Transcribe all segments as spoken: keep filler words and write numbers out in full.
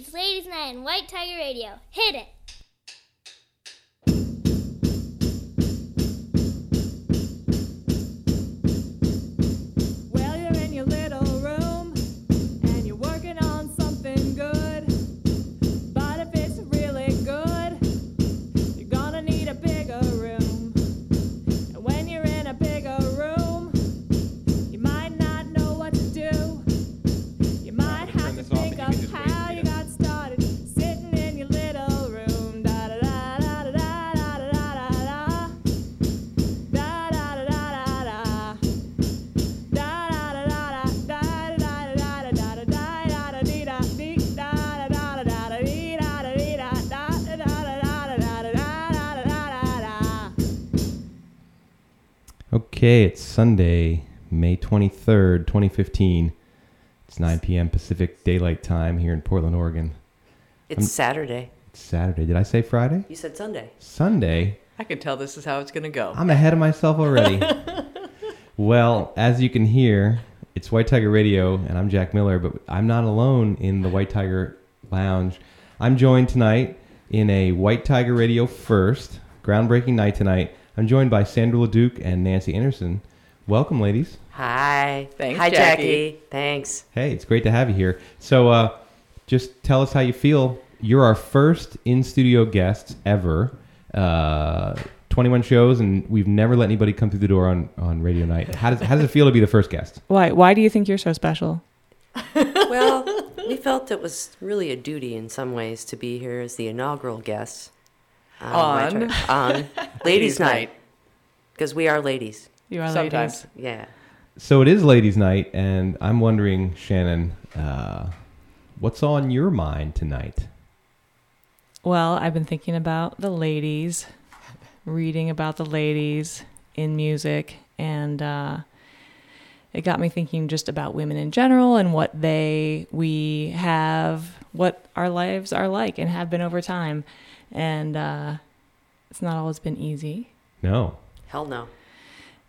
It's Ladies Night on White Tiger Radio. Hit it! Okay, it's Sunday, May twenty-third, twenty fifteen. It's nine p.m. Pacific Daylight Time here in Portland, Oregon. It's I'm, Saturday. It's Saturday. Did I say Friday? You said Sunday. Sunday? I can tell this is how it's going to go. I'm ahead of myself already. Well, as you can hear, it's White Tiger Radio, and I'm Jack Miller, but I'm not alone in the White Tiger Lounge. I'm joined tonight in a White Tiger Radio first, groundbreaking night tonight. I'm joined by Sandra LaDuke and Nancy Anderson. Welcome, ladies. Hi. Thanks, Hi, Jackie. Jackie. Thanks. Hey, it's great to have you here. So uh, just tell us how you feel. You're our first in-studio guests ever. Uh, twenty-one shows, and we've never let anybody come through the door on, on radio night. How does, how does it feel to be the first guest? Why, why do you think you're so special? Well, we felt it was really a duty in some ways to be here as the inaugural guests. Um, on um, Ladies Night, because we are ladies. You are sometimes. Ladies. Yeah. So it is Ladies Night, and I'm wondering, Shannon, uh, what's on your mind tonight? Well, I've been thinking about the ladies, reading about the ladies in music, and uh, it got me thinking just about women in general and what they, we have, what our lives are like and have been over time. And uh, it's not always been easy. No. Hell no.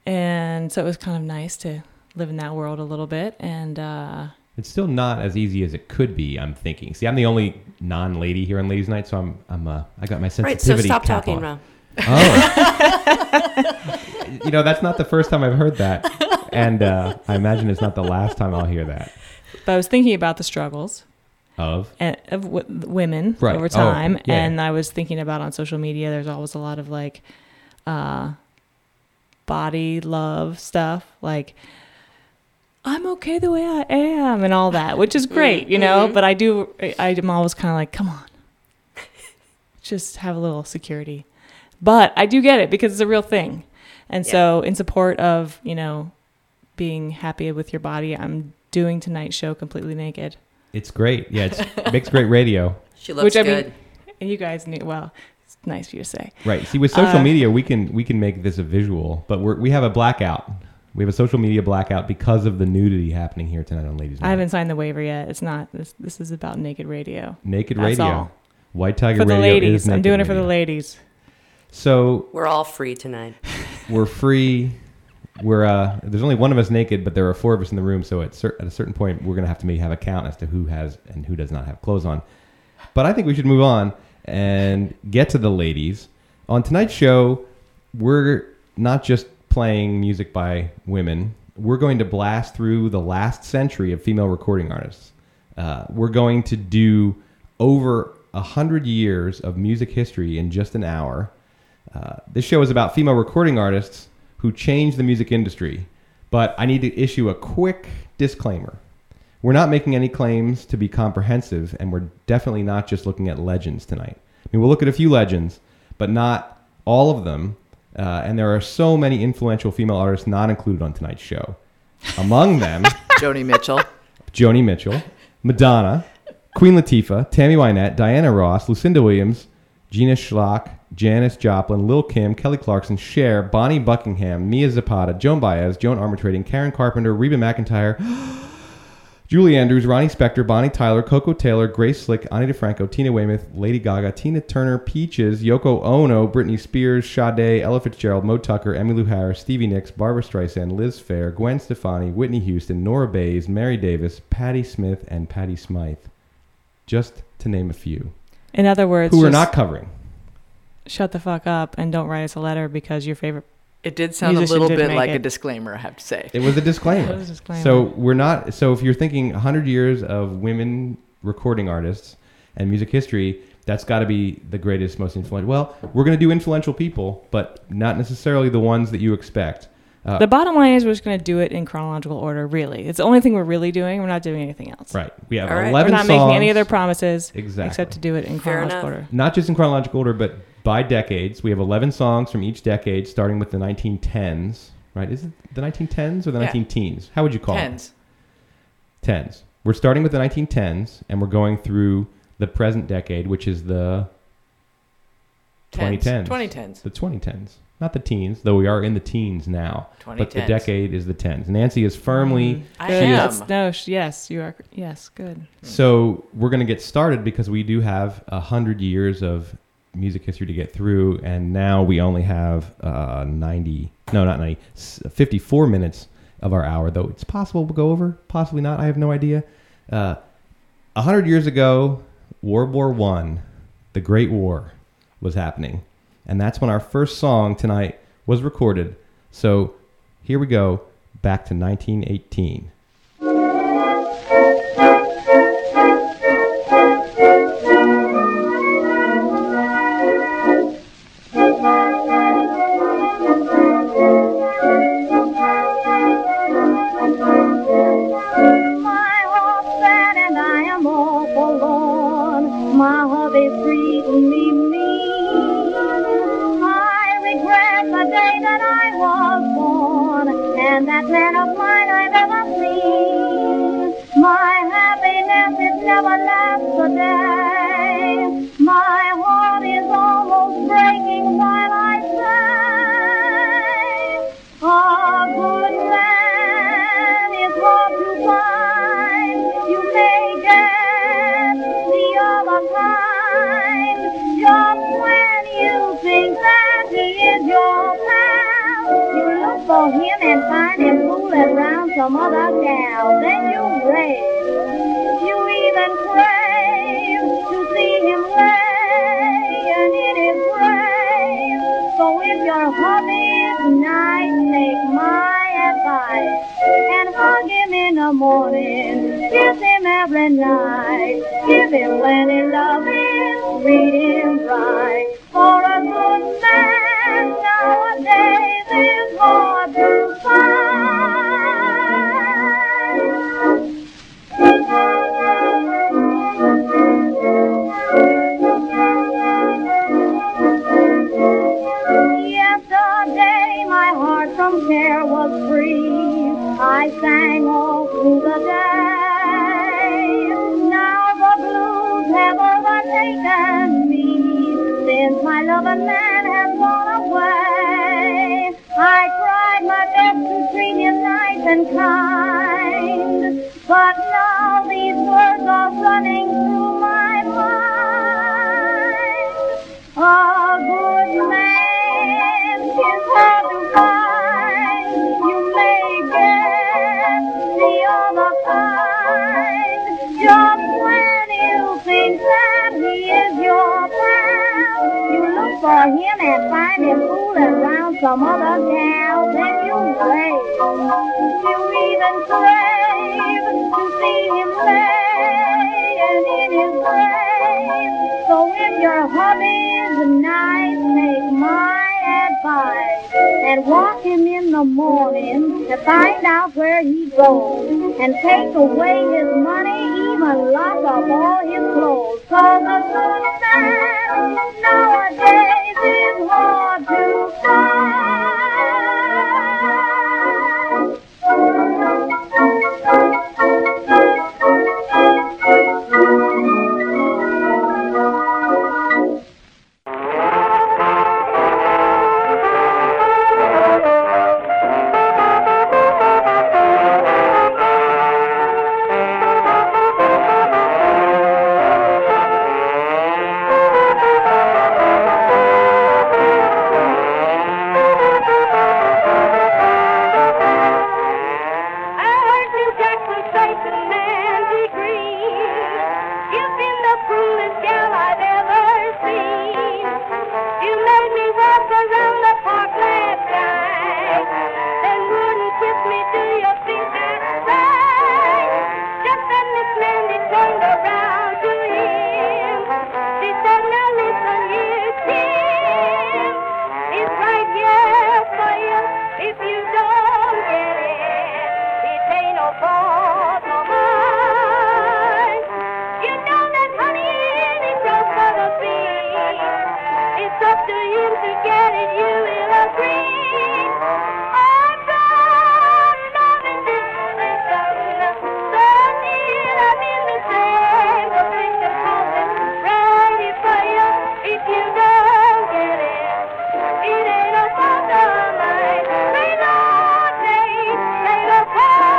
And so it was kind of nice to live in that world a little bit. And uh, it's still not as easy as it could be, I'm thinking. See, I'm the only non-lady here on Ladies Night, so I'm I'm uh, I got my sensitivity. Right, so stop talking, on. Ron. Oh. You know, that's not the first time I've heard that. And uh, I imagine it's not the last time I'll hear that. But I was thinking about the struggles. Of? And, of w- women right. over time. Oh, yeah. And I was thinking about on social media, there's always a lot of like uh, body love stuff. Like, I'm okay the way I am and all that, which is great, you know? Mm-hmm. But I do, I, I'm always kind of like, come on. Just have a little security. But I do get it because it's a real thing. And yeah. So in support of, you know, being happy with your body, I'm doing tonight's show completely naked. It's great. Yeah, it's, it makes great radio. She looks Which, I good. Mean, you guys knew. Well, it's nice of you to say. Right. See, with social uh, media, we can we can make this a visual, but we we have a blackout. We have a social media blackout because of the nudity happening here tonight on Ladies Night. I haven't signed the waiver yet. It's not. This This is about naked radio. Naked That's radio. All. White Tiger for Radio the ladies. Is naked I'm doing it for radio. The ladies. So we're all free tonight. We're free. We're uh, there's only one of us naked, but there are four of us in the room. So at, cer- at a certain point, we're gonna have to maybe have a count as to who has and who does not have clothes on. But I think we should move on and get to the ladies. On tonight's show, we're not just playing music by women. We're going to blast through the last century of female recording artists. Uh, we're going to do over a hundred years of music history in just an hour. Uh, this show is about female recording artists who changed the music industry. But I need to issue a quick disclaimer. We're not making any claims to be comprehensive, and we're definitely not just looking at legends tonight. I mean, we'll look at a few legends, but not all of them. Uh, and there are so many influential female artists not included on tonight's show. Among them... Joni Mitchell. Joni Mitchell, Madonna, Queen Latifah, Tammy Wynette, Diana Ross, Lucinda Williams, Gina Schlock, Janis Joplin, Lil' Kim, Kelly Clarkson, Cher, Bonnie Buckingham, Mia Zapata, Joan Baez, Joan Armour Trading, Karen Carpenter, Reba McEntire, Julie Andrews, Ronnie Spector, Bonnie Tyler, Coco Taylor, Grace Slick, Ani DeFranco, Tina Weymouth, Lady Gaga, Tina Turner, Peaches, Yoko Ono, Britney Spears, Sade, Ella Fitzgerald, Moe Tucker, Emmylou Harris, Stevie Nicks, Barbra Streisand, Liz Phair, Gwen Stefani, Whitney Houston, Nora Bayes, Mary Davis, Patti Smith, and Patti Smythe. Just to name a few. In other words, who we're not covering. Shut the fuck up and don't write us a letter because your favorite. It did sound a little bit like it. a disclaimer, I have to say. It was a disclaimer. It was a disclaimer. So we're not. So if you're thinking one hundred years of women recording artists and music history, that's got to be the greatest, most influential. Well, we're going to do influential people, but not necessarily the ones that you expect. Uh, the bottom line is we're just going to do it in chronological order, really. It's the only thing we're really doing. We're not doing anything else. Right. We have right. eleven songs. We're not making any other promises exactly. except to do it in chronological order. Not just in chronological order, but by decades. We have eleven songs from each decade, starting with the nineteen tens. Right? Is it the nineteen tens or the yeah. nineteen teens? How would you call Tens. it? Tens. We're starting with the nineteen tens, and we're going through the present decade, which is the Tens. twenty tens. twenty tens. The twenty tens. Not the teens, though we are in the teens now. But the decade is the tens. Nancy is firmly... I am. Is, no, yes, you are. Yes, good. So we're going to get started because we do have one hundred years of music history to get through. And now we only have uh, ninety... No, not ninety. fifty-four minutes of our hour, though it's possible we'll go over. Possibly not. I have no idea. Uh, one hundred years ago, World War One, the Great War, was happening. And that's when our first song tonight was recorded. So here we go, back to nineteen eighteen. do you forget it, you will agree. I'm gone, loving this is over. So near, I'm in the same. We'll take the moment ready for you. If you don't get it, it ain't a fault of mine. They don't make, they a fault of mine.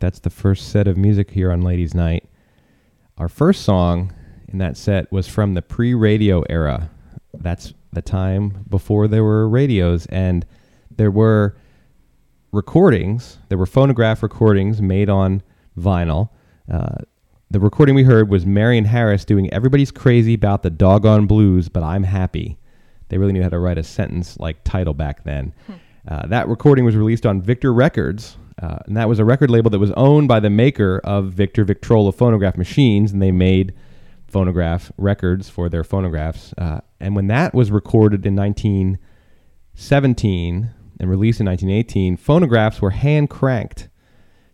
night. That's the first set of music here on Ladies Night. Our first song in that set was from the pre-radio era. That's the time before there were radios, and there were recordings. There were phonograph recordings made on vinyl. Uh, the recording we heard was Marion Harris doing Everybody's Crazy About the Doggone Blues, But I'm Happy. They really knew how to write a sentence like title back then. Hmm. Uh, that recording was released on Victor Records, uh, and that was a record label that was owned by the maker of Victor Victrola phonograph machines, and they made phonograph records for their phonographs. Uh, and when that was recorded in nineteen seventeen and released in nineteen eighteen, phonographs were hand-cranked.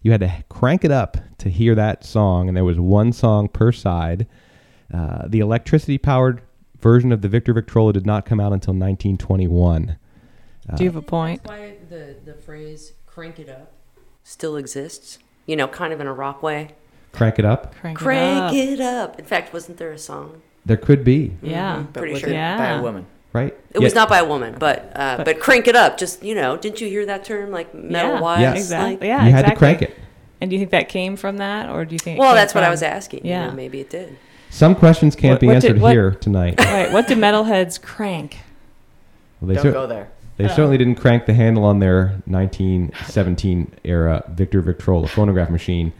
You had to crank it up to hear that song, and there was one song per side. Uh, the electricity-powered version of the Victor Victrola did not come out until nineteen twenty-one. Uh, Do you have a point? That's why the, the phrase crank it up still exists, you know, kind of in a rock way. Crank it up? Crank, crank it, up. it up. In fact, wasn't there a song? There could be. Yeah. Mm-hmm. Pretty sure. Yeah. By a woman. Right? It yes. was not by a woman, but, uh, but but crank it up. Just, you know, didn't you hear that term? Like metal wise? Yeah, yeah. Exactly. Like, yeah, you exactly. had to crank it. And do you think that came from that, or do you think? Well, that's from? What I was asking. Yeah, you know, maybe it did. Some questions can't what, be what answered did, what, here tonight. Right? What do metalheads crank? Well, they Don't cer- go there. They Uh-oh. certainly didn't crank the handle on their nineteen seventeen era Victor Victrola phonograph machine.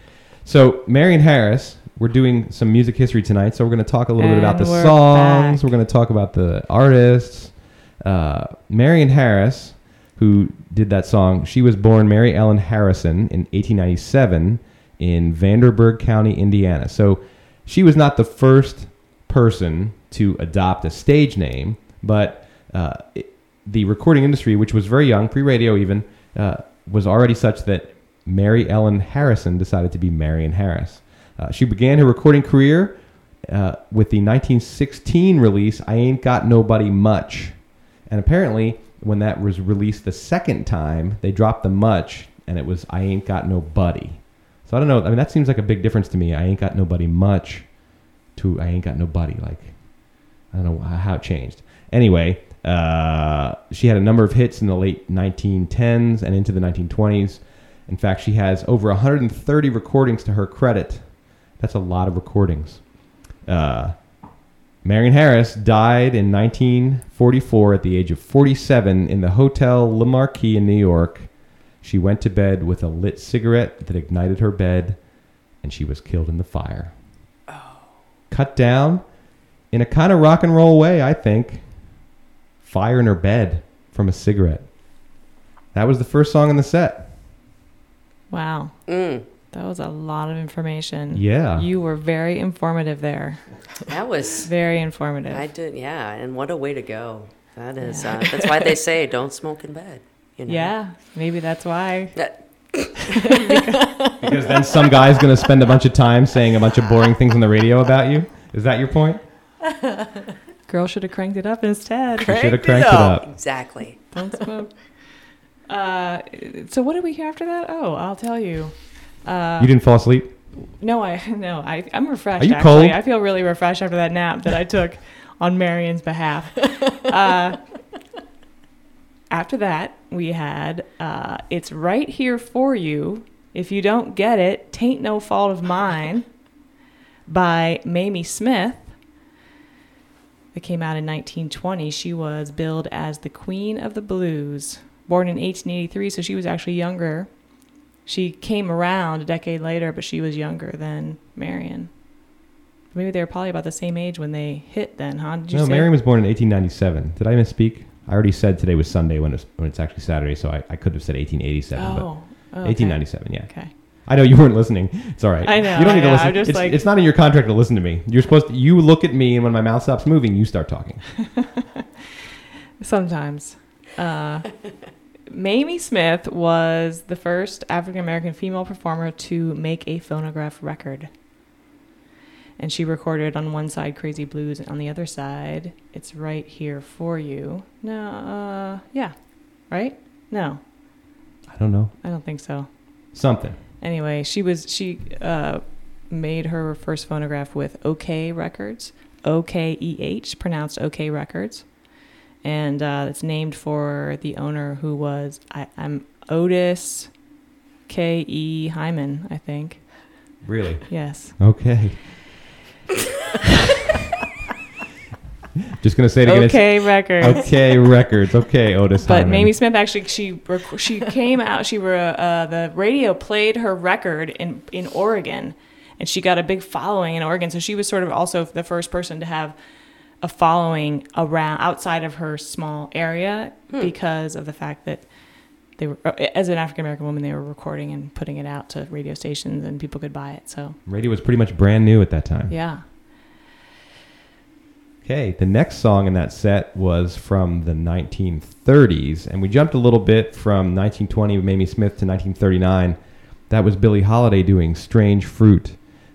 So, Marion Harris, we're doing some music history tonight. So we're going to talk a little and bit about the we're songs. Back. We're going to talk about the artists. Uh, Marion Harris, who did that song, she was born Mary Ellen Harrison in eighteen ninety-seven in Vanderburgh County, Indiana. So she was not the first person to adopt a stage name, but uh, it, the recording industry, which was very young, pre-radio even, uh, was already such that Mary Ellen Harrison decided to be Marion Harris. Uh, she began her recording career uh, with the nineteen sixteen release, I Ain't Got Nobody Much. And apparently, when that was released the second time, they dropped the much, and it was I Ain't Got Nobody. So I don't know. I mean, that seems like a big difference to me. I Ain't Got Nobody Much to I Ain't Got Nobody. Like, I don't know how it changed. Anyway, uh, she had a number of hits in the late nineteen tens and into the nineteen twenties. In fact, she has over one hundred thirty recordings to her credit. That's a lot of recordings. Uh, Marion Harris died in nineteen forty-four at the age of forty-seven in the Hotel Le Marquis in New York. She went to bed with a lit cigarette that ignited her bed, and she was killed in the fire. Oh. Cut down in a kind of rock and roll way, I think. Fire in her bed from a cigarette. That was the first song in the set. Wow. Mm. That was a lot of information. Yeah. You were very informative there. That was... very informative. I did, yeah. And what a way to go. That is... Yeah. Uh, that's why they say don't smoke in bed. You know? Yeah. Maybe that's why. That- because-, because then some guy's going to spend a bunch of time saying a bunch of boring things on the radio about you. Is that your point? Girl should have cranked it up instead. Cranked should have cranked it up. It up. Exactly. Don't smoke. uh, so what did we hear after that? Oh, I'll tell you. Uh, you didn't fall asleep? No, I no, I I'm refreshed. Are you actually cold? I feel really refreshed after that nap that I took on Marion's behalf. Uh, after that, we had uh, "It's Right Here for You." If you don't get it, tain't no fault of mine by Mamie Smith. It came out in nineteen twenty. She was billed as the Queen of the Blues, born in eighteen eighty-three, so she was actually younger. She came around a decade later, but she was younger than Marion. Maybe they were probably about the same age when they hit then, huh? Did you no, say Marion was born in eighteen ninety-seven. Did I misspeak? I already said today was Sunday when it's, when it's actually Saturday, so I, I could have said eighteen eighty-seven. Oh, but okay. eighteen ninety-seven, yeah. Okay. I know you weren't listening. It's all right. I know. You don't need I to know. listen. Just it's, like... it's not in your contract to listen to me. You're supposed to, you look at me, and when my mouth stops moving, you start talking. Sometimes. Uh Mamie Smith was the first African-American female performer to make a phonograph record. And she recorded on one side Crazy Blues, and on the other side, It's Right Here for You. No, uh, yeah. Right? No. I don't know. I don't think so. Something. Anyway, she was she uh, made her first phonograph with OK Records, O K E H, pronounced OK Records. And uh, it's named for the owner who was I, I'm Otis K E. Hyman, I think. Really? Yes. Okay. Just going to say it again. OK Records. OK Records. OK, Otis But Hyman. Mamie Smith, actually, she she came out. She were, uh, the radio played her record in, in Oregon, and she got a big following in Oregon. So she was sort of also the first person to have a following around outside of her small area hmm. because of the fact that they were, as an African American woman, they were recording and putting it out to radio stations, and people could buy it. So radio was pretty much brand new at that time. Yeah. Okay, the next song in that set was from the nineteen thirties, and we jumped a little bit from nineteen twenty with Mamie Smith to nineteen thirty-nine. That was Billie Holiday doing Strange Fruit.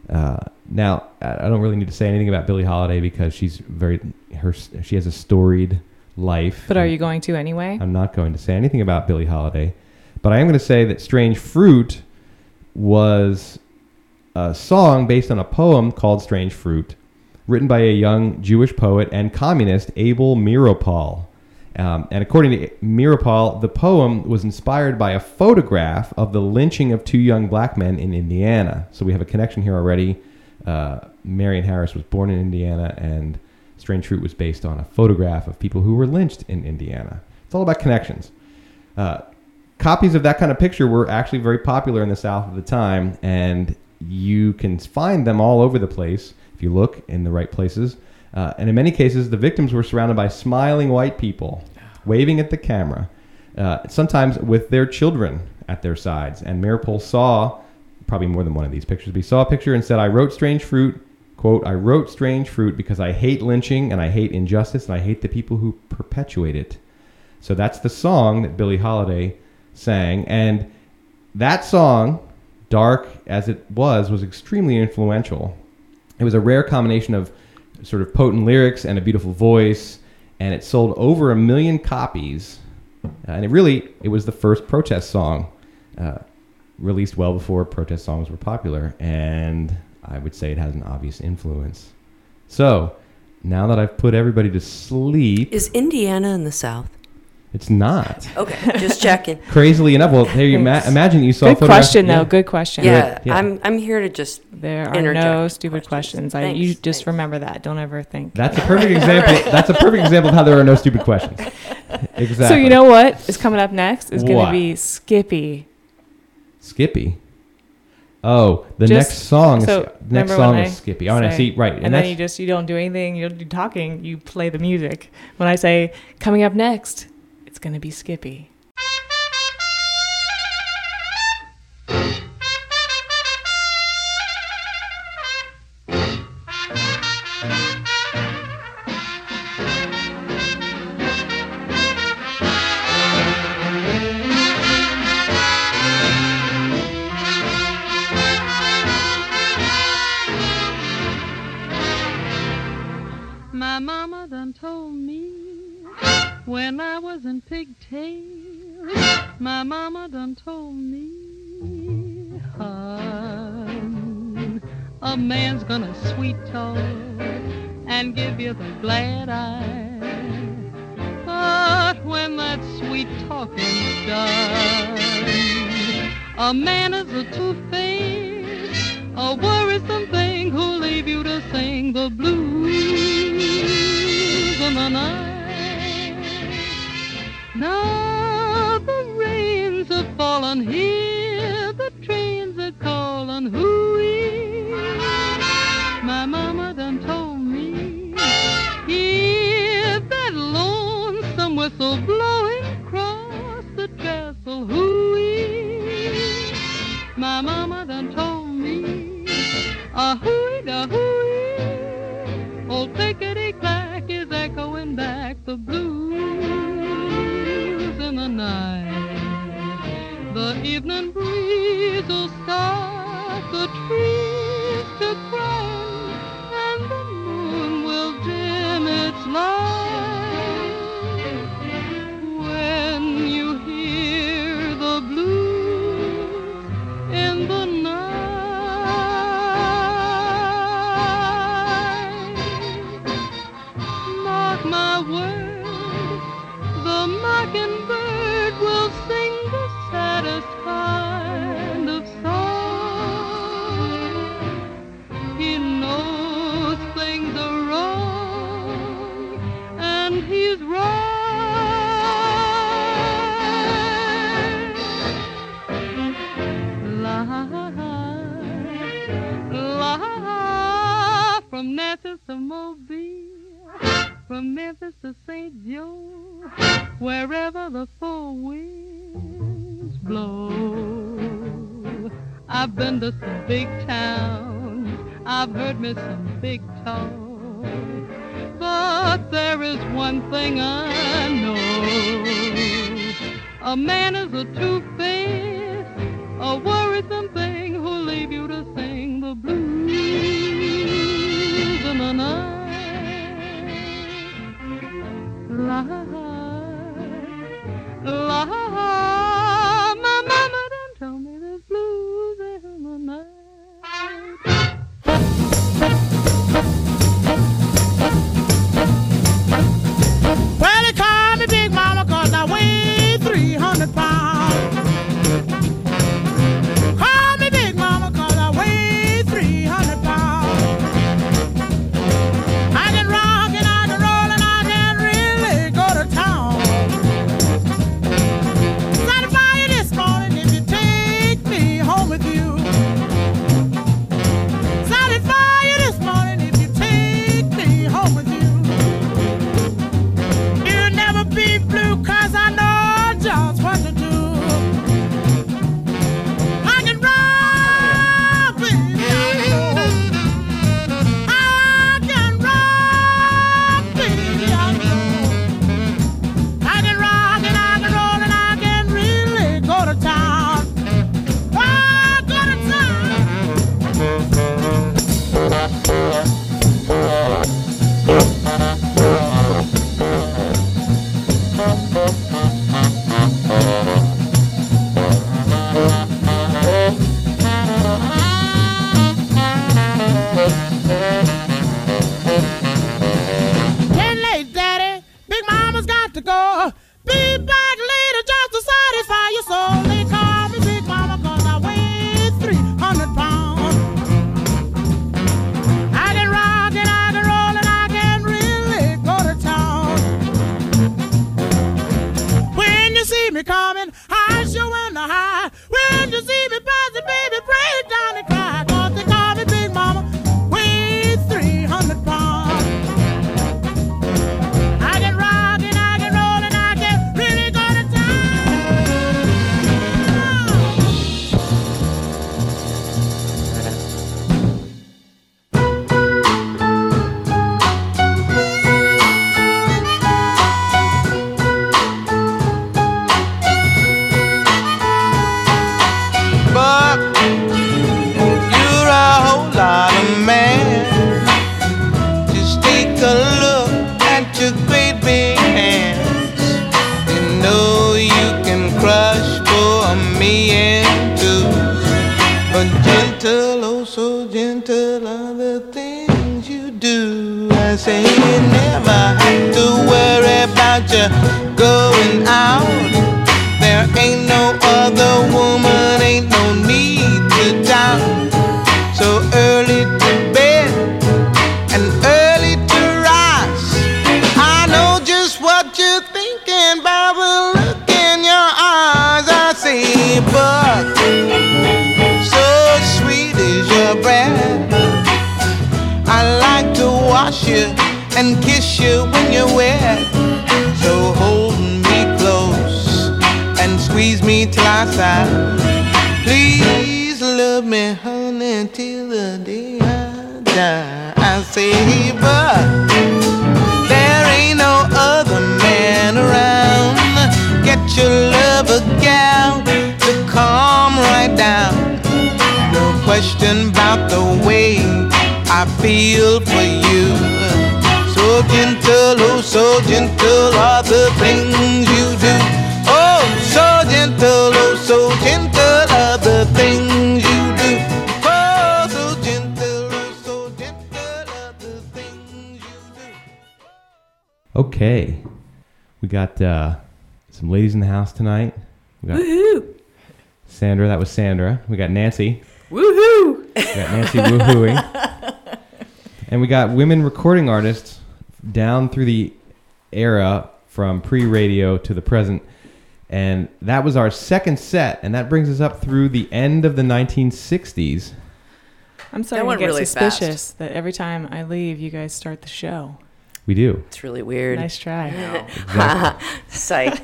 Uh, now, I don't really need to say anything about Billie Holiday because she's very her she has a storied life. But are you going to anyway? I'm not going to say anything about Billie Holiday, but I am going to say that Strange Fruit was a song based on a poem called Strange Fruit, written by a young Jewish poet and communist, Abel Meeropol. Um, and according to Meeropol, the poem was inspired by a photograph of the lynching of two young black men in Indiana. So we have a connection here already. Uh, Marion Harris was born in Indiana, and Strange Fruit was based on a photograph of people who were lynched in Indiana. It's all about connections. Uh, copies of that kind of picture were actually very popular in the South at the time, and you can find them all over the place if you look in the right places. Uh, and in many cases, the victims were surrounded by smiling white people, waving at the camera, uh, sometimes with their children at their sides. And Meeropol saw, probably more than one of these pictures, but he saw a picture and said, I wrote Strange Fruit, quote, I wrote Strange Fruit because I hate lynching and I hate injustice and I hate the people who perpetuate it. So that's the song that Billie Holiday sang. And that song, dark as it was, was extremely influential. It was a rare combination of sort of potent lyrics and a beautiful voice, and it sold over a million copies. Uh, and it really, it was the first protest song, uh, released well before protest songs were popular, and I would say it has an obvious influence. So, now that I've put everybody to sleep... Is Indiana in the South? It's not. Okay, just checking. Crazily enough, well, there you ma- imagine you saw. Good a question, yeah. though. Good question. Yeah, yeah, I'm. I'm here to just. There are no stupid questions. questions. I. Thanks, you just thanks. Remember that. Don't ever think. That's a perfect example. That's a perfect example of how there are no stupid questions. Exactly. So you know what is coming up next is going to be Skippy. Skippy. Oh, the just, next song. So is, next song is I Skippy. Oh, and I see. Right, and, and then you just you don't do anything. You don't do talking. You play the music. When I say coming up next. It's going to be Skippy. My mama done told me when I was in pigtails, my mama done told me, hon, a man's gonna sweet talk and give you the glad eye. But when that sweet talking's done, a man is a two-faced, a worrisome thing who'll leave you to sing the blues in the night. Now the rains are falling here, the trains are calling, hooey. My mama done told me, if that lonesome whistle blowing across the trestle, hooey. My mama done told me, a hooey, da hooey, old clickety-clack is echoing back the blues. The night, the evening breeze will start the trees to cry, and the moon will dim its light. When you hear the blues in the night, mark my words, the mockingbird will sing the satisfied. to the Mobile, from Memphis to Saint Joe, wherever the four winds blow. I've been to some big towns, I've heard me some big talk, but there is one thing I know. A man is a two-faced, a worrisome thing who'll leave you to sing the blues in the night. La, la, la, my mama done told me the blues in the night. Well, they call me Big Mama 'cause I weigh three hundred pounds. Okay, we got uh, some ladies in the house tonight. We got woohoo! Sandra, that was Sandra. We got Nancy. Woohoo! We got Nancy woohooing. And we got women recording artists down through the era from pre-radio to the present. And that was our second set, and that brings us up through the end of the nineteen sixties. I'm starting to get really suspicious fast. That every time I leave, you guys start the show. We do. It's really weird. Nice try. No. Psych.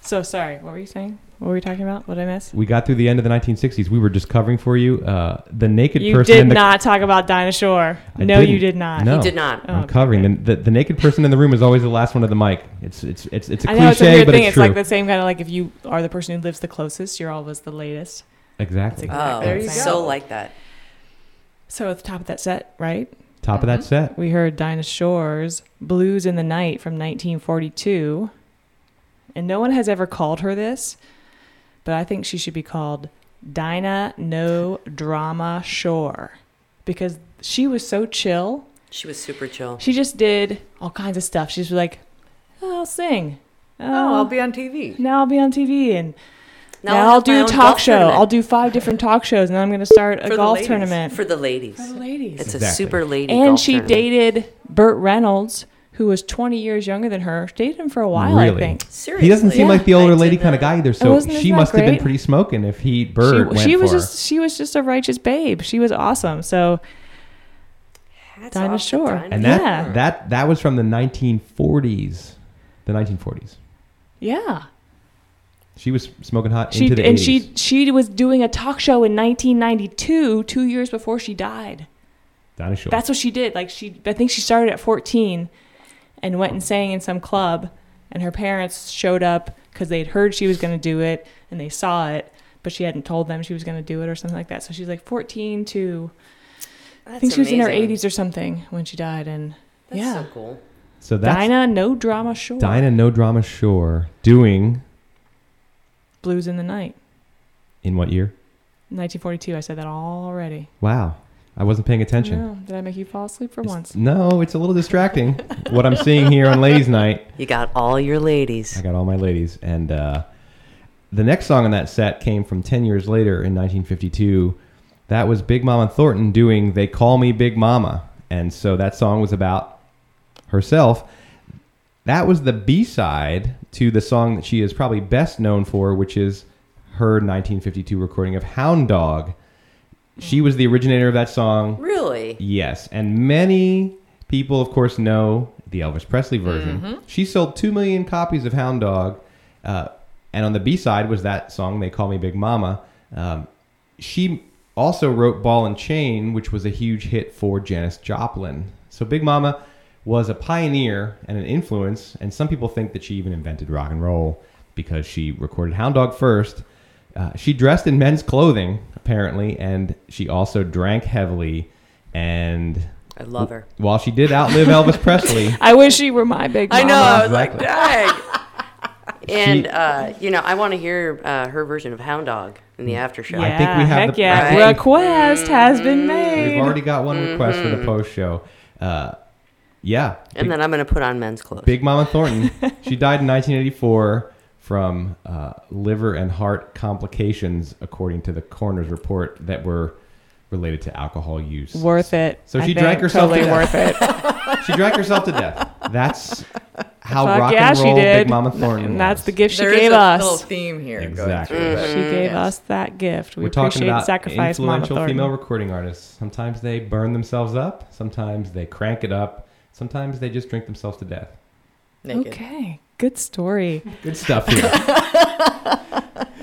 So sorry. What were you saying? What were we talking about? What did I miss? We got through the end of the nineteen sixties. We were just covering for you uh, the naked you person. You did not c- talk about Dinah Shore. I no, didn't. You did not. No, you did not. I'm oh, covering okay. the, the the naked person in the room is always the last one at the mic. It's it's it's it's a I know, cliche, it's a weird but thing. It's, it's true. Like the same kind of like if you are the person who lives the closest, you're always the latest. Exactly. exactly oh, there you go. So like that. So at the top of that set, right? Top mm-hmm. of that set, we heard Dinah Shore's "Blues in the Night" from nineteen forty-two. And no one has ever called her this, but I think she should be called Dinah No Drama Shore because she was so chill. She was super chill. She just did all kinds of stuff. She was like, oh, I'll sing. Oh, oh, I'll be on T V. Now I'll be on T V. And now, now I'll, I'll do a talk show. Tournament. I'll do five different talk shows. And I'm going to start a golf tournament. For the ladies. For the ladies. It's exactly. a super lady and golf And she tournament. Dated Burt Reynolds, who was twenty years younger than her, dated him for a while, really? I think. Seriously. He doesn't seem yeah. like the older lady kind of guy either, so she must great? have been pretty smoking if he, Bird, went she was for just, her. She was just a righteous babe. She was awesome, so Dinah Shore. And that, yeah. that that was from the nineteen forties. The nineteen forties. Yeah. She was smoking hot she, into the and eighties. And she, she was doing a talk show in nineteen ninety-two, two years before she died. Dinah Shore. That's what she did. Like she, I think she started at fourteen, and went and sang in some club, and her parents showed up because they'd heard she was going to do it, and they saw it, but she hadn't told them she was going to do it or something like that. So she was like fourteen to, That's I think she amazing. was in her eighties or something when she died, and that's yeah. so cool. So that's Dinah No Drama Shore. Dinah No Drama Shore doing Blues in the Night. In what year? nineteen forty-two. I said that already. Wow. I wasn't paying attention. No. Did I make you fall asleep for it's, once? No, it's a little distracting. What I'm seeing here on Ladies Night. You got all your ladies. I got all my ladies. And uh, the next song on that set came from ten years later in nineteen fifty-two. That was Big Mama Thornton doing They Call Me Big Mama. And so that song was about herself. That was the B-side to the song that she is probably best known for, which is her nineteen fifty-two recording of Hound Dog. She was the originator of that song. Really? Yes. And many people, of course, know the Elvis Presley version. Mm-hmm. She sold two million copies of Hound Dog. Uh, and on the B-side was that song, They Call Me Big Mama. Um, she also wrote Ball and Chain, which was a huge hit for Janis Joplin. So Big Mama was a pioneer and an influence. And some people think that she even invented rock and roll because she recorded Hound Dog first. Uh, she dressed in men's clothing, apparently, and she also drank heavily. And I love her. W- while she did outlive Elvis Presley. I wish she were my big mama. I know. I was exactly. like, dang. and, she, uh, you know, I want to hear uh, her version of Hound Dog in the after show. Yeah, I think we have heck the, yeah. Right? Request mm-hmm. has been made. We've already got one request mm-hmm. for the post show. Uh, yeah. And big, then I'm going to put on men's clothes. Big Mama Thornton. She died in nineteen eighty-four. From uh, liver and heart complications, according to the coroner's report, that were related to alcohol use. Worth it. So I she drank herself totally to worth death. It. She drank herself to death. That's how Fuck rock yeah, and roll Big Mama Thornton. And that's was. The gift there she gave us. There's a little theme here. Exactly. Mm-hmm. She gave yes. us that gift. We We're appreciate talking about sacrifice, influential Mama female recording artists. Sometimes they burn themselves up. Sometimes they crank it up. Sometimes they just drink themselves to death. Naked. Okay. Good story. Good stuff here.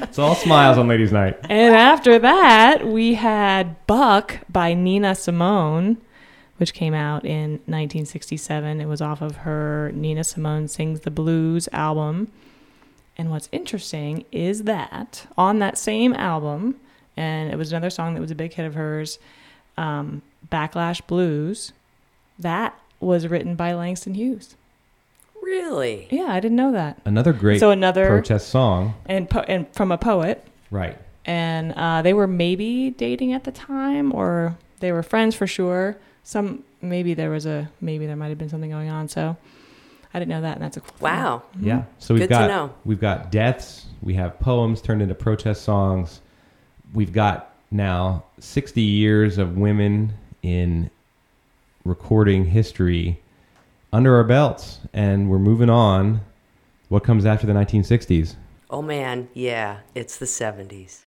It's all smiles on Ladies Night. And after that, we had Buck by Nina Simone, which came out in nineteen sixty-seven. It was off of her Nina Simone Sings the Blues album. And what's interesting is that on that same album, and it was another song that was a big hit of hers, um, Backlash Blues, that was written by Langston Hughes. Really? Yeah, I didn't know that. Another great so another, protest song. And, po- and from a poet. Right. And uh, they were maybe dating at the time, or they were friends for sure. Some Maybe there was a, maybe there might have been something going on. So I didn't know that, and that's a cool wow. thing. Wow. Mm-hmm. Yeah. So we've Good got, to know. We've got deaths. We have poems turned into protest songs. We've got now sixty years of women in recording history under our belts, and we're moving on. What comes after the nineteen sixties? Oh man, yeah, it's the seventies.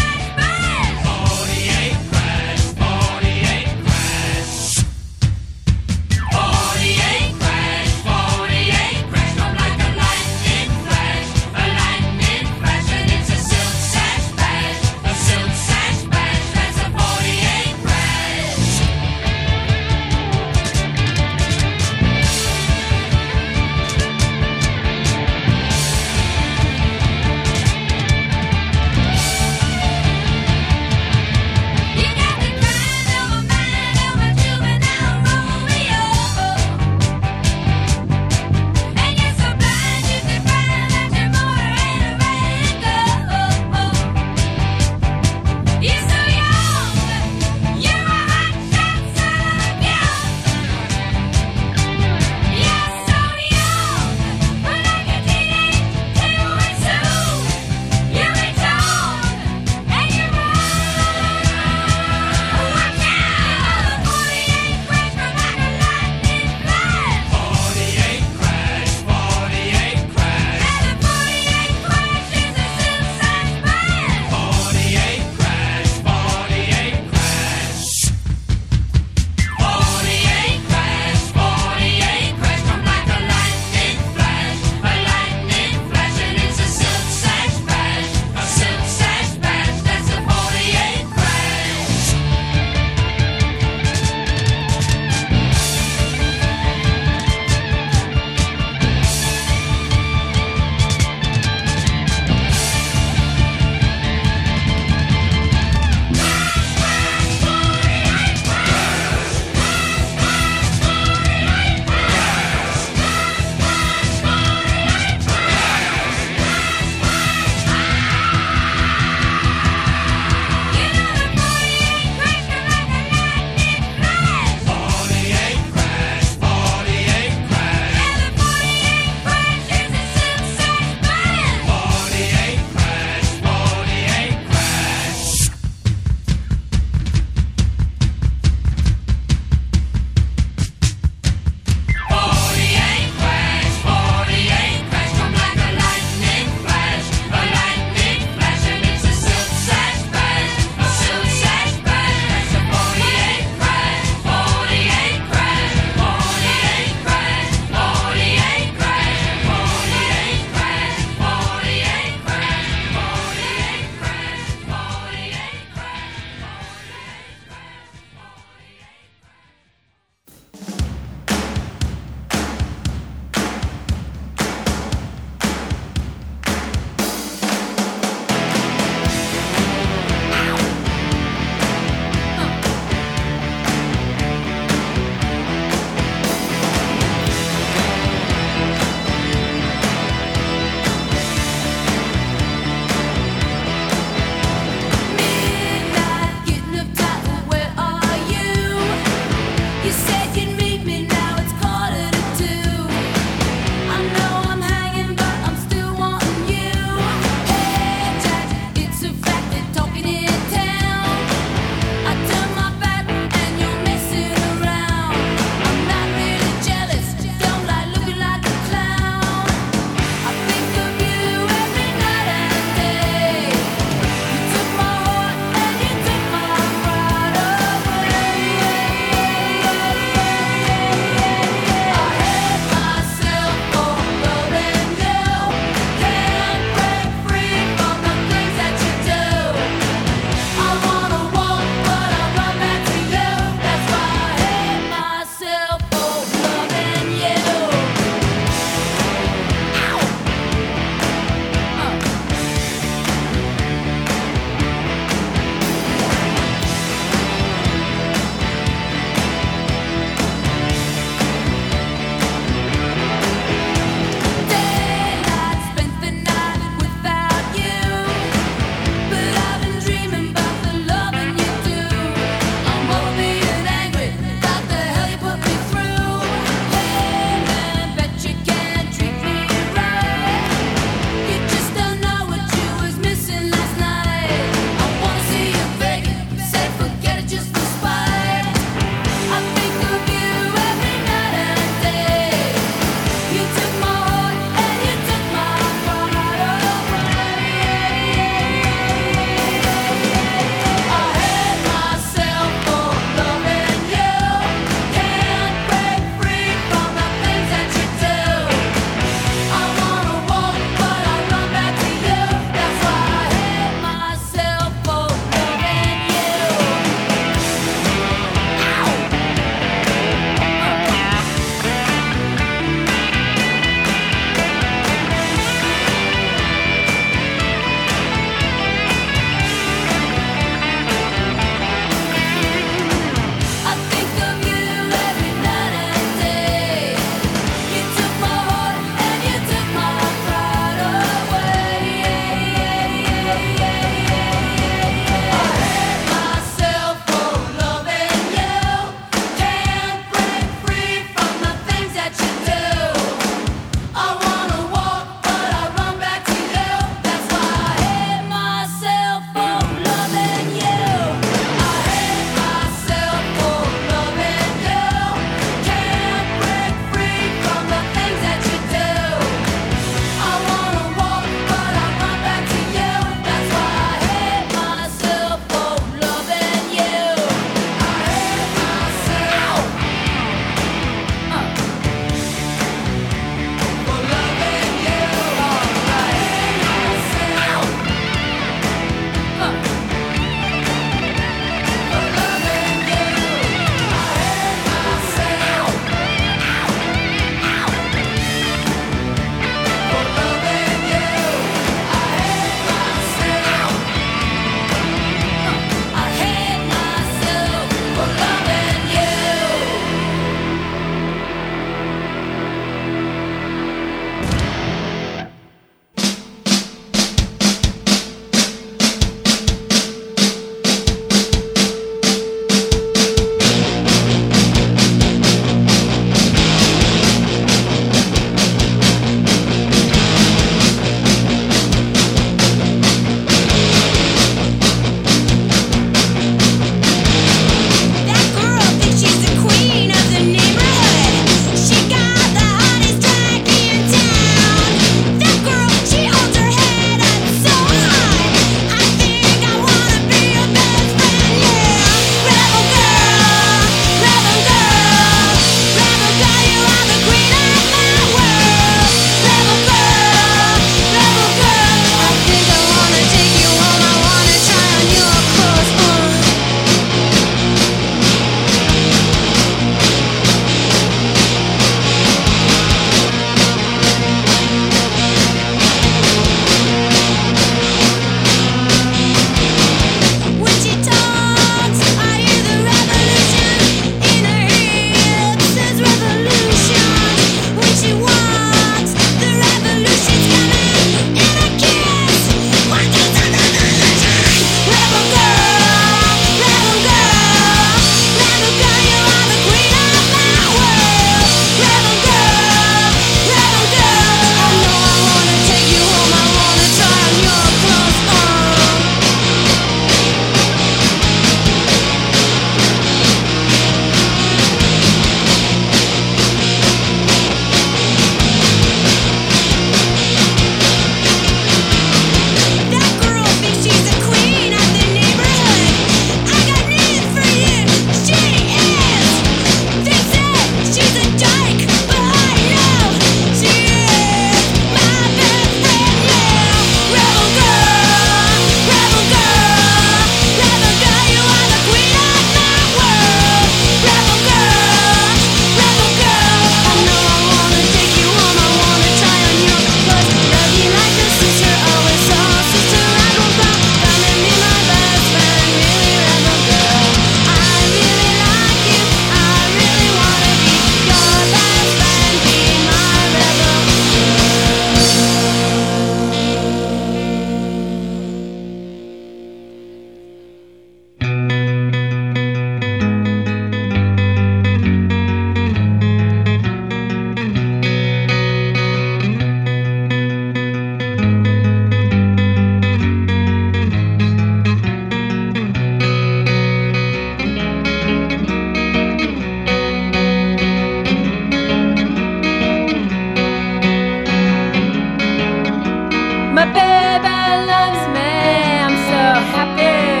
My baby loves me, I'm so happy.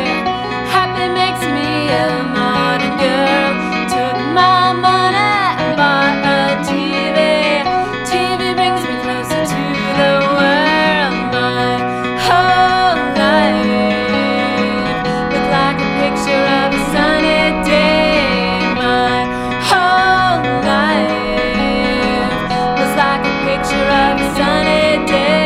Happy makes me a modern girl. Took my money and bought a T V. T V brings me closer to the world. My whole life looked like a picture of a sunny day. My whole life was like a picture of a sunny day.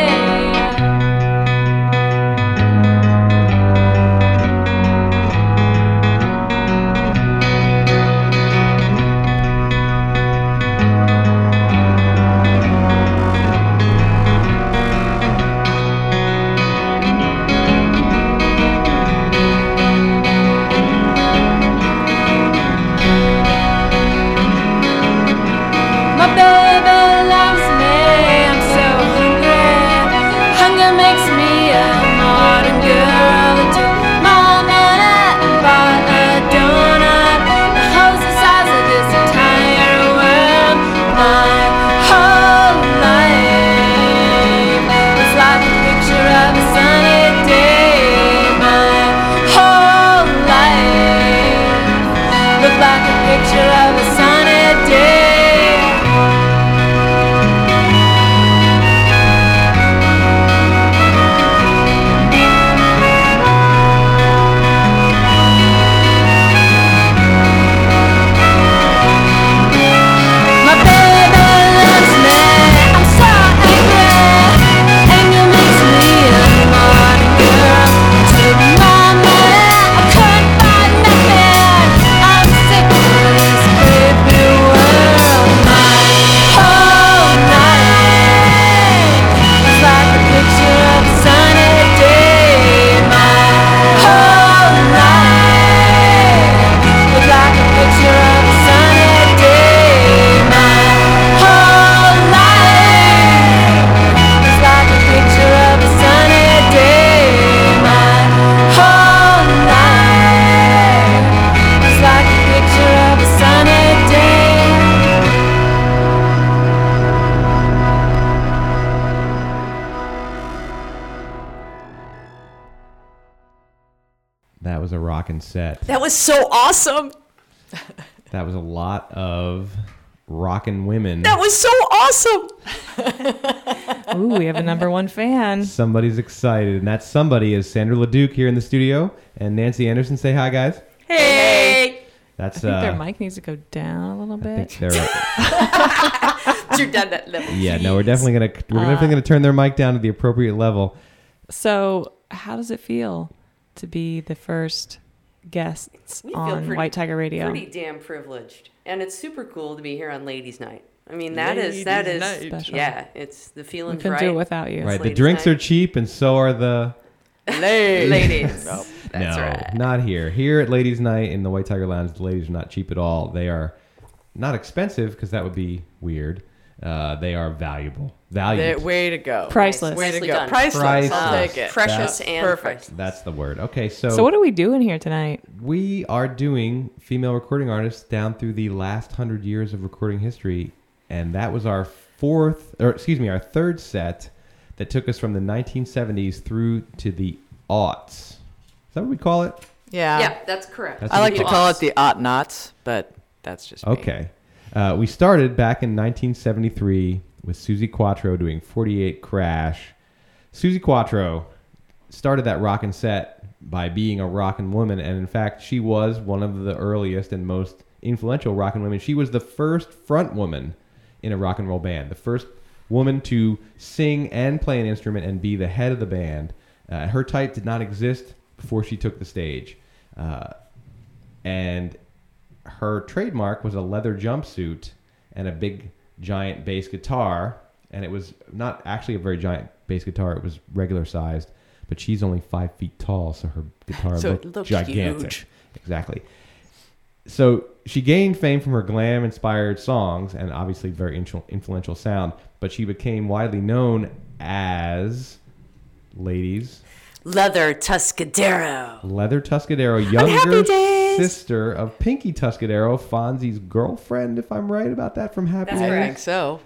Set. That was so awesome. That was a lot of rockin' women. That was so awesome. Ooh, we have a number one fan. Somebody's excited, and that somebody is Sandra LeDuc here in the studio, and Nancy Anderson. Say hi, guys. Hey. That's. I think uh, their mic needs to go down a little bit. I think they're right. You're down that level. Yeah, no, we're definitely gonna we're uh, definitely gonna turn their mic down to the appropriate level. So, how does it feel to be the first guests we on pretty, White Tiger Radio? Pretty damn privileged, and it's super cool to be here on Ladies Night. I mean, that ladies is that is special. Yeah, it's the feeling. We couldn't right. do it without you. Right, the drinks night. Are cheap, and so are the ladies. ladies. Nope. That's no, right. Not here. Here at Ladies Night in the White Tiger Lounge, the ladies are not cheap at all. They are not expensive because that would be weird. Uh, they are valuable. Valuable. Way to go. Priceless. Way to go. Priceless. Priceless. I'll take it. Precious and perfect. That's the word. Okay, so... So what are we doing here tonight? We are doing female recording artists down through the last hundred years of recording history, and that was our fourth, or excuse me, our third set that took us from the nineteen seventies through to the aughts. Is that what we call it? Yeah. Yeah, that's correct. That's I like to aughts. Call it the aught-nots, but that's just me. Okay. Uh, we started back in nineteen seventy-three... with Suzi Quatro doing forty-eight Crash. Suzi Quatro started that rockin' set by being a rockin' woman, and in fact, she was one of the earliest and most influential rockin' women. She was the first front woman in a rock and roll band, the first woman to sing and play an instrument and be the head of the band. Uh, her type did not exist before she took the stage. Uh, and her trademark was a leather jumpsuit and a big... giant bass guitar, and it was not actually a very giant bass guitar, it was regular sized, but she's only five feet tall, so her guitar so looked, looked gigantic. Huge. Exactly. So she gained fame from her glam inspired songs and obviously very influential sound, but she became widely known as ladies Leather Tuscadero. Leather Tuscadero, younger sister of Pinky Tuscadero, Fonzie's girlfriend, if I'm right about that, from Happy Days. That's correct. So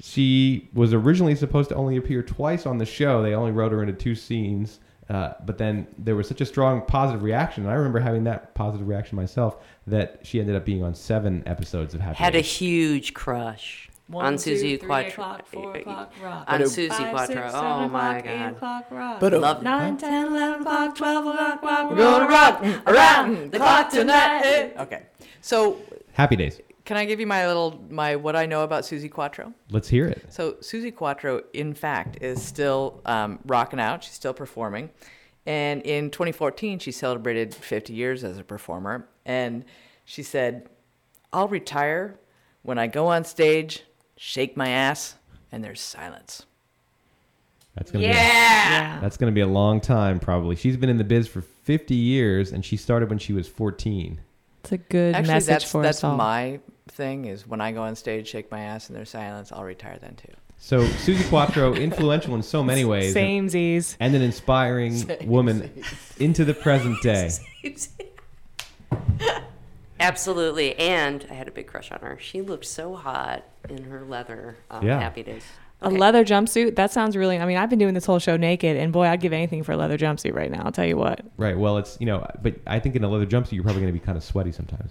She was originally supposed to only appear twice on the show. They only wrote her into two scenes. Uh, but then there was such a strong positive reaction, and I remember having that positive reaction myself, that she ended up being on seven episodes of Happy Had Days. A huge crush One, on two, Suzi Quatro. O'clock, rock. On Suzi Quatro. Oh, my God. O'clock, rock. But Love nine, huh? ten, eleven o'clock, twelve o'clock, rock. We're going to rock around the clock tonight. Okay. So, Happy Days. Can I give you my little, my what I know about Suzi Quatro? Let's hear it. So Suzi Quatro, in fact, is still um, rocking out. She's still performing. And in twenty fourteen, she celebrated fifty years as a performer. And she said, "I'll retire when I go on stage, shake my ass, and there's silence." That's gonna yeah. be a, that's going to be a long time, probably. She's been in the biz for fifty years, and she started when she was fourteen. It's a good Actually, message that's, for that's us all. My thing is, when I go on stage, shake my ass, and there's silence, I'll retire then too. So Suzi Quatro, influential in so many ways, Samesies. And an inspiring Samesies. Woman into the present day. Absolutely. And I had a big crush on her. She looked so hot in her leather um, yeah. Happy Days. Okay. A leather jumpsuit? That sounds really... I mean, I've been doing this whole show naked, and boy, I'd give anything for a leather jumpsuit right now. I'll tell you what. Right. Well, it's, you know, but I think in a leather jumpsuit, you're probably going to be kind of sweaty sometimes.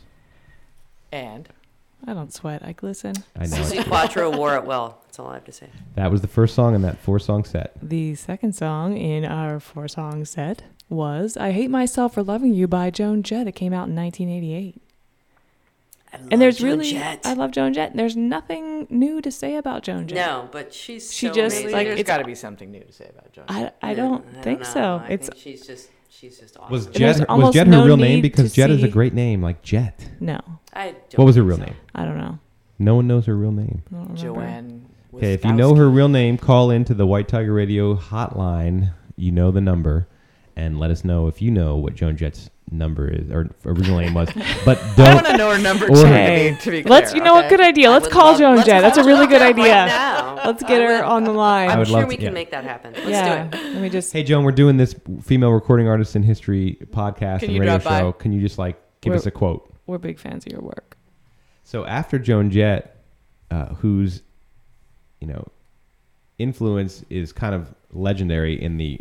And? I don't sweat. I glisten. I know. Suzi Quatro wore it well. That's all I have to say. That was the first song in that four-song set. The second song in our four-song set was I Hate Myself for Loving You by Joan Jett. It came out in nineteen eighty-eight. I love and there's Joan really, Jett. I love Joan Jett. There's nothing new to say about Joan Jett. No, but she's she so just amazing. Like there's got to be something new to say about Joan. Jett. I I don't I, I think don't so. I it's think she's just she's just awesome. Was Jett was Jett her no real name? Because Jett see... is a great name, like Jett. No, I don't what was her real so. Name? I don't know. No one knows her real name. Joanne. Okay, if you know her real name, call into the White Tiger Radio hotline. You know the number, and let us know if you know what Joan Jett's number is or original name was, but don't. I want to know her number too. Hey, to be clear, let's. You know okay? what? Good idea. Let's call love, Joan let's Jett. That's a really good idea. Right now. Let's get I her would, on the line. I'm sure we to, can yeah. make that happen. Let's yeah. do it. Let me just. Hey, Joan, we're doing this female recording artists in history podcast can and radio show. By? Can you just like give we're, us a quote? We're big fans of your work. So after Joan Jett, uh, whose, you know, influence is kind of legendary in the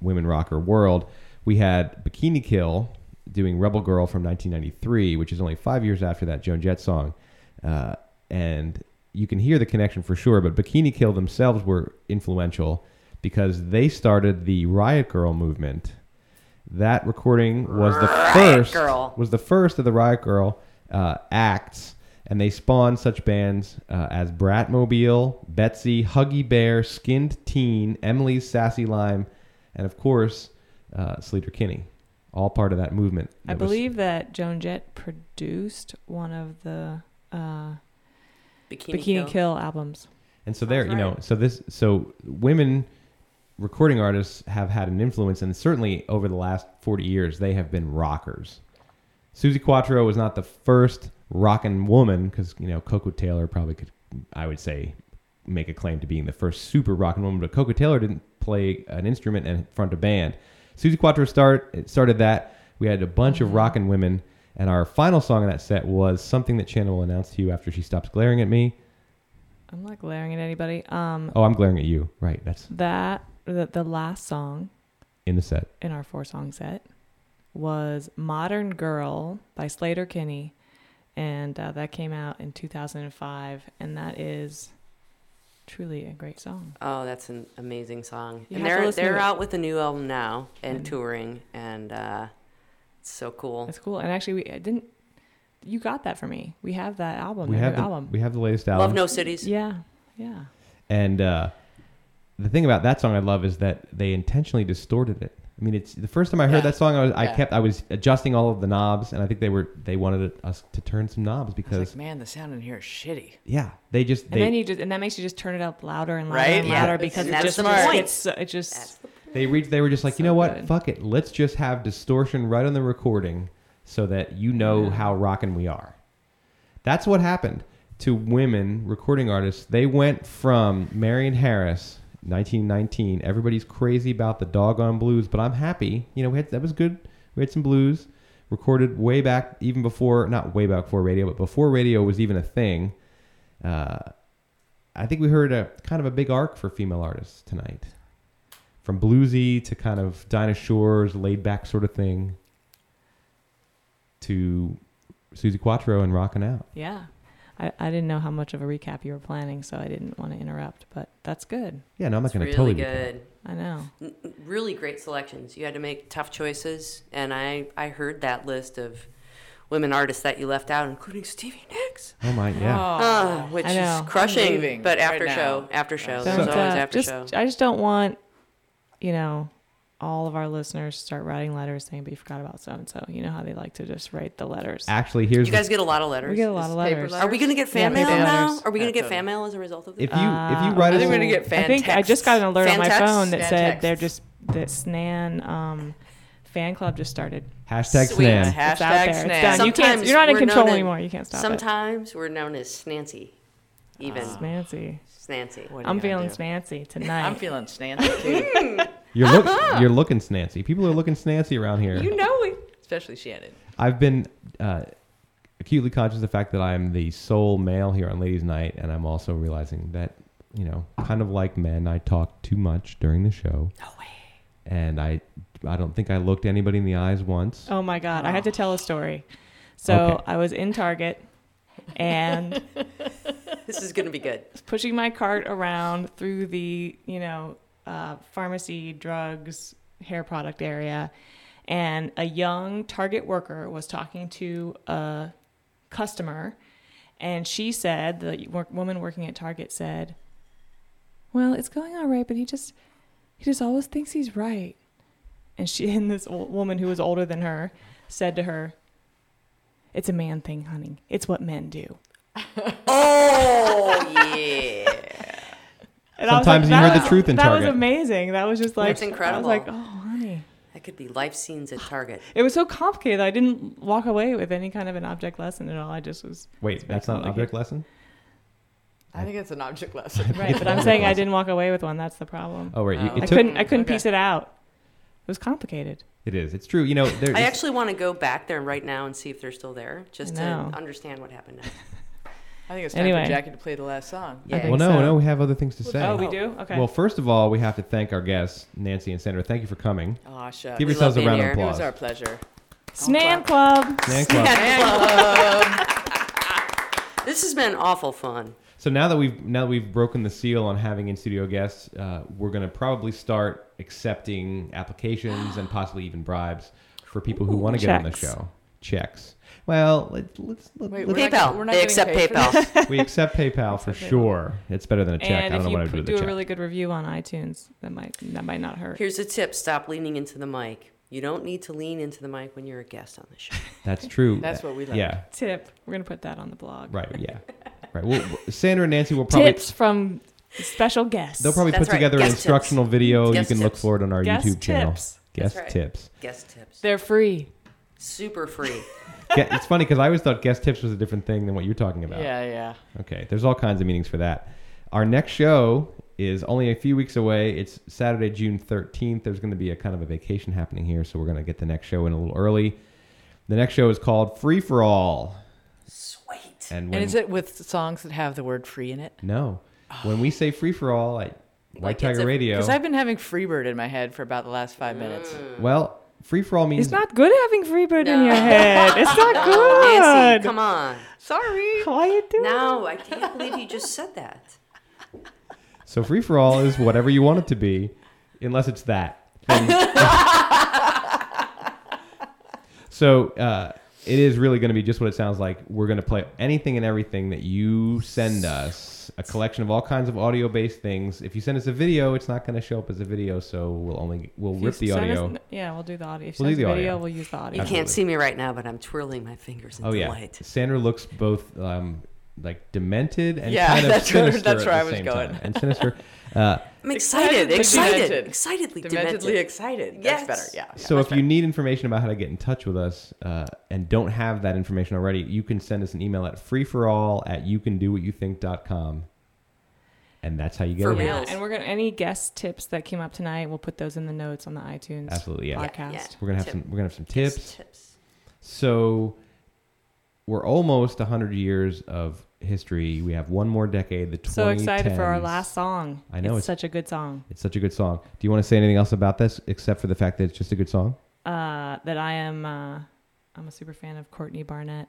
women rocker world, we had Bikini Kill doing Rebel Girl from nineteen ninety-three, which is only five years after that Joan Jett song. Uh, and you can hear the connection for sure, but Bikini Kill themselves were influential because they started the Riot Grrrl movement. That recording was the Riot first Grrrl. was the first of the Riot Grrrl uh, acts, and they spawned such bands uh, as Bratmobile, Betsy, Huggy Bear, Skinned Teen, Emily's Sassy Lime, and of course, uh, Sleater-Kinney. All part of that movement. That I believe was, that Joan Jett produced one of the uh, Bikini, Bikini Kill. Kill albums. And so there, you know, so this, so women recording artists have had an influence, and certainly over the last forty years, they have been rockers. Suzi Quatro was not the first rockin' woman, because, you know, Coco Taylor probably could, I would say, make a claim to being the first super rockin' woman, but Coco Taylor didn't play an instrument and front a band. Suzi Quatro start, started that. We had a bunch of rockin' women. And our final song in that set was something that Shannon will announce to you after she stops glaring at me. I'm not glaring at anybody. Um, oh, I'm glaring at you. Right. That's that. The, the last song in the set, in our four-song set, was Modern Girl by Sleater-Kinney. And uh, that came out in two thousand five. And that is... truly a great song. Oh, that's an amazing song. You and they're they're out with a new album now and mm-hmm. touring, and uh, it's so cool. It's cool. And actually, we I didn't. You got that for me. We have that album. We have the album. We have the latest album. Love No Cities. Yeah, yeah. And uh, the thing about that song I love is that they intentionally distorted it. I mean, it's the first time I heard yeah. that song. I was, yeah. I kept, I was adjusting all of the knobs, and I think they were, they wanted us to turn some knobs because, I was like, man, the sound in here is shitty. Yeah, they just. And they, then you just, and that makes you just turn it up louder and louder right? and louder yeah. because it just gets, it just. That's the point. They reached. They were just like, so you know what? Good. Fuck it. Let's just have distortion right on the recording, so that you know yeah. how rockin' we are. That's what happened to women recording artists. They went from Marion Harris. nineteen nineteen, everybody's crazy about the doggone blues, but I'm happy. You know, we had, that was good. We had some blues recorded way back, even before, not way back before radio, but before radio was even a thing. Uh, I think we heard a kind of a big arc for female artists tonight, from bluesy to kind of Dinah Shore's laid back sort of thing to Suzi Quatro and rocking out. Yeah. I, I didn't know how much of a recap you were planning, so I didn't want to interrupt, but that's good. Yeah, no, I'm not going to totally good. I know. N- really great selections. You had to make tough choices, and I, I heard that list of women artists that you left out, including Stevie Nicks. Oh, my, yeah. Oh, uh, which is crushing, but after right show, now. after show. There's always uh, after just, show. I just don't want, you know, all of our listeners start writing letters saying, but you forgot about so-and-so. You know how they like to just write the letters. Actually, here's... You guys get a lot of letters. We get a lot of letters. letters. Are we going to get fan yeah, mail now? Are we going to get fan mail as a result of this? If you, if you write... Uh, I think we're going to get fan I think texts. I just got an alert fan on my texts? phone that fan said texts. they're just... That Snan um, fan club just started. Hashtag Sweet. Snan. Hashtag it's out there. Snan. It's done. You can't, you're not in control anymore. You can't stop sometimes it. Sometimes we're known as Snancy. Even. Oh. Snancy. Snancy. I'm feeling do? Snancy tonight. I'm feeling Snancy, too. You're look, uh-huh. you're looking snancy. People are looking snancy around here. You know it, especially Shannon. I've been uh, acutely conscious of the fact that I'm the sole male here on Ladies' Night, and I'm also realizing that, you know, kind of like men, I talk too much during the show. No way. And I, I don't think I looked anybody in the eyes once. Oh my God! Oh. I had to tell a story. So okay. I was in Target, and this is gonna be good. Pushing my cart around through the, you know. Uh, pharmacy, drugs, hair product area, and a young Target worker was talking to a customer, and she said, the work, woman working at Target said, well, it's going all right, but he just he just always thinks he's right. And she and this old woman who was older than her said to her, it's a man thing, honey. It's what men do. Oh, yeah. And sometimes like, you heard was, the truth in that Target. That was amazing. That was just like, that's incredible. I was like, oh, honey. That could be life scenes at Target. It was so complicated. I didn't walk away with any kind of an object lesson at all. I just was. Wait, that's not an object lesson? I think it's an object lesson. Right, but I'm saying lesson. I didn't walk away with one. That's the problem. Oh, right. You, oh. It took, I couldn't, I couldn't okay. piece it out. It was complicated. It is. It's true. You know, there, I actually want to go back there right now and see if they're still there, just to understand what happened next. I think it's time anyway. for Jackie to play the last song. Yeah. Well, no, so. no, we have other things to say. Oh, we do? Okay. Well, first of all, we have to thank our guests, Nancy and Sandra. Thank you for coming. Oh, shucks. Give we yourselves a round of applause. It was our pleasure. Snan Club. Snan Club. Snan Club. This has been awful fun. So now that we've now that we've broken the seal on having in studio guests, uh, we're going to probably start accepting applications and possibly even bribes for people who want to get on the show. Checks. Well, let's... let's, let's Wait, PayPal. Not, we're not they accept PayPal. We accept PayPal for sure. It's better than a check. And I don't know what I do with the check. And if you do a really good review on iTunes, that might that might not hurt. Here's a tip. Stop leaning into the mic. You don't need to lean into the mic when you're a guest on the show. That's true. That's what we like. Yeah. Tip. We're going to put that on the blog. Right, yeah. Right. Well, Sandra and Nancy will probably... Tips from special guests. They'll probably That's put right. together guest an tips. instructional video. Guest you can tips. look for it on our guest YouTube tips. channel. Guest That's right. tips. Guest tips. They're free. Super free. It's funny because I always thought guest tips was a different thing than what you're talking about. Yeah, yeah. Okay, there's all kinds of meanings for that. Our next show is only a few weeks away. It's Saturday, June thirteenth. There's going to be a kind of a vacation happening here, so we're going to get the next show in a little early. The next show is called Free for All. Sweet. And, when, and is it with songs that have the word free in it? No. Oh. When we say Free for All, like White like Tiger a, Radio. Because I've been having Freebird in my head for about the last five mm. minutes. Well... Free for all means. It's not good having Freebird no. in your head. It's not no, good. Nancy, come on. Sorry. Why are you doing that? No, I can't believe you just said that. So free for all is whatever you want it to be, unless it's that. So uh, it is really going to be just what it sounds like. We're going to play anything and everything that you send us, a collection of all kinds of audio-based things. If you send us a video, it's not going to show up as a video, so we'll only we'll rip the audio. Us, yeah, we'll do the audio. If we'll do the video, audio. We'll use the audio. You Absolutely. can't see me right now, but I'm twirling my fingers in oh, delight. Yeah. Sandra looks both um, like demented and yeah, kind of that's sinister. Where, that's where at the I was going. Time. And sinister. Uh, I'm excited, excited, demented. excitedly dementedly demented. excited. Yes. That's better. Yeah. So yeah, if better. you need information about how to get in touch with us uh, and don't have that information already, you can send us an email at freeforall at you can do what you think dot com, and that's how you get it. Yeah. And we're gonna any guest tips that came up tonight, we'll put those in the notes on the iTunes. Absolutely, yeah. podcast. Yeah, yeah. We're gonna have Tip. some. We're gonna have some tips. tips. So we're almost a hundred years of history. We have one more decade, the twenty tens. So excited for our last song. I know. It's, it's such a good song. It's such a good song. Do you want to say anything else about this except for the fact that it's just a good song? Uh, that I am... Uh, I'm a super fan of Courtney Barnett.